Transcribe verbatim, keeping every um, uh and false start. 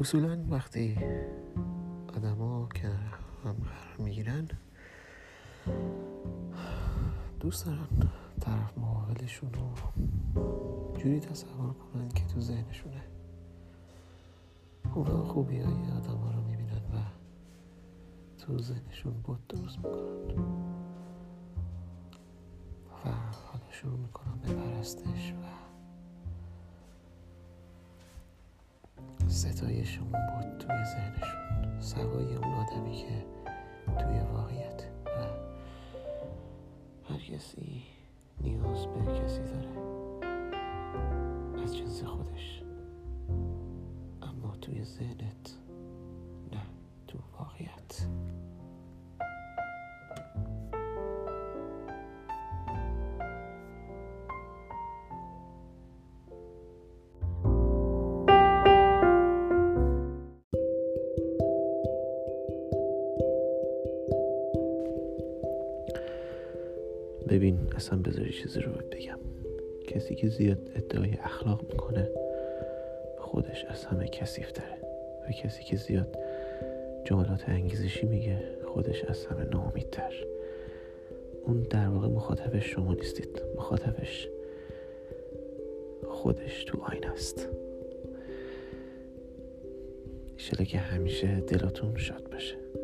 اصولا وقتی آدم ها که هم قرار میگیرن دوست دارن طرف مقابلشون رو جوری تصور کنن که تو ذهنشونه. اونا خوبی های آدم ها رو میبینن و تو ذهنشون بود درست میکنن و حالا شروع میکنن به پرستش و ستایشون بود توی ذهنشون سوای اون آدمی که توی واقعیت. و هر کسی نیاز به کسی داره از جنس خودش، اما توی ذهنت نه، تو واقعیت. ببین، اصلا بذاری چیزی رو بگم، کسی که زیاد ادعای اخلاق میکنه خودش از همه کثیف تره و کسی که زیاد جملات انگیزشی میگه خودش از همه ناامیدتر. اون در واقع مخاطبش شما نیستید، مخاطبش خودش تو آینه است. ان شاءالله که همیشه دلتون شاد باشه.